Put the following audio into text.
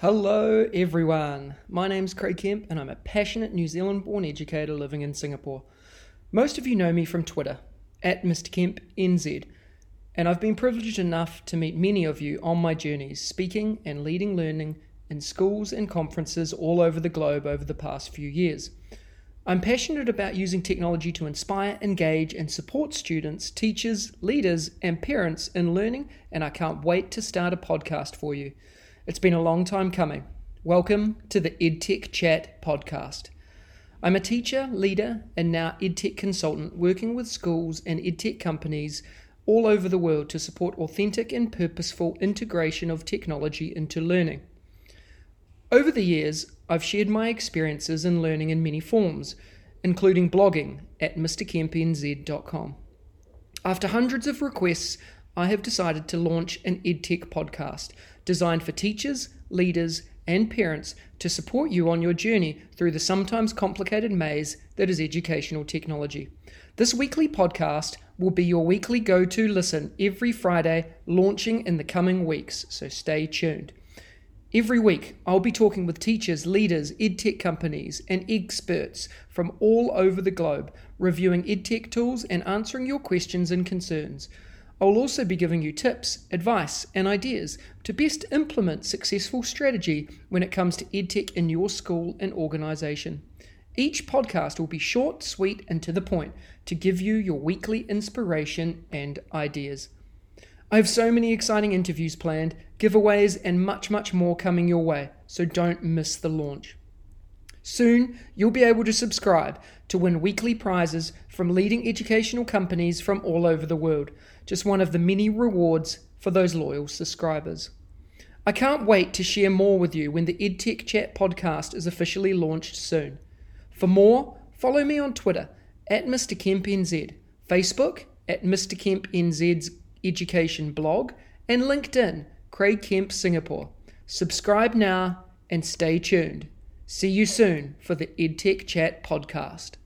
Hello everyone, my name's Craig Kemp and I'm a passionate New Zealand-born educator living in Singapore. Most of you know me from Twitter, at MrKempNZ, and I've been privileged enough to meet many of you on my journeys, speaking and leading learning in schools and conferences all over the globe over the past few years. I'm passionate about using technology to inspire, engage and support students, teachers, leaders and parents in learning, and I can't wait to start a podcast for you. It's been a long time coming. Welcome to the EdTech Chat podcast. I'm a teacher, leader, and now EdTech consultant working with schools and EdTech companies all over the world to support authentic and purposeful integration of technology into learning. Over the years, I've shared my experiences in learning in many forms, including blogging at MrKempNZ.com. After hundreds of requests, I have decided to launch an EdTech podcast designed for teachers, leaders, and parents to support you on your journey through the sometimes complicated maze that is educational technology. This weekly podcast will be your weekly go-to listen every Friday, launching in the coming weeks, so stay tuned. Every week, I'll be talking with teachers, leaders, edtech companies, and experts from all over the globe, reviewing edtech tools and answering your questions and concerns. I'll also be giving you tips, advice, and ideas to best implement successful strategy when it comes to edtech in your school and organisation. Each podcast will be short, sweet, and to the point to give you your weekly inspiration and ideas. I have so many exciting interviews planned, giveaways, and much more coming your way, so don't miss the launch. Soon, you'll be able to subscribe to win weekly prizes from leading educational companies from all over the world. Just one of the many rewards for those loyal subscribers. I can't wait to share more with you when the EdTech Chat podcast is officially launched soon. For more, follow me on Twitter at MrKempNZ, Facebook at MrKempNZ's Education Blog, and LinkedIn, Craig Kemp Singapore. Subscribe now and stay tuned. See you soon for the EdTech Chat podcast.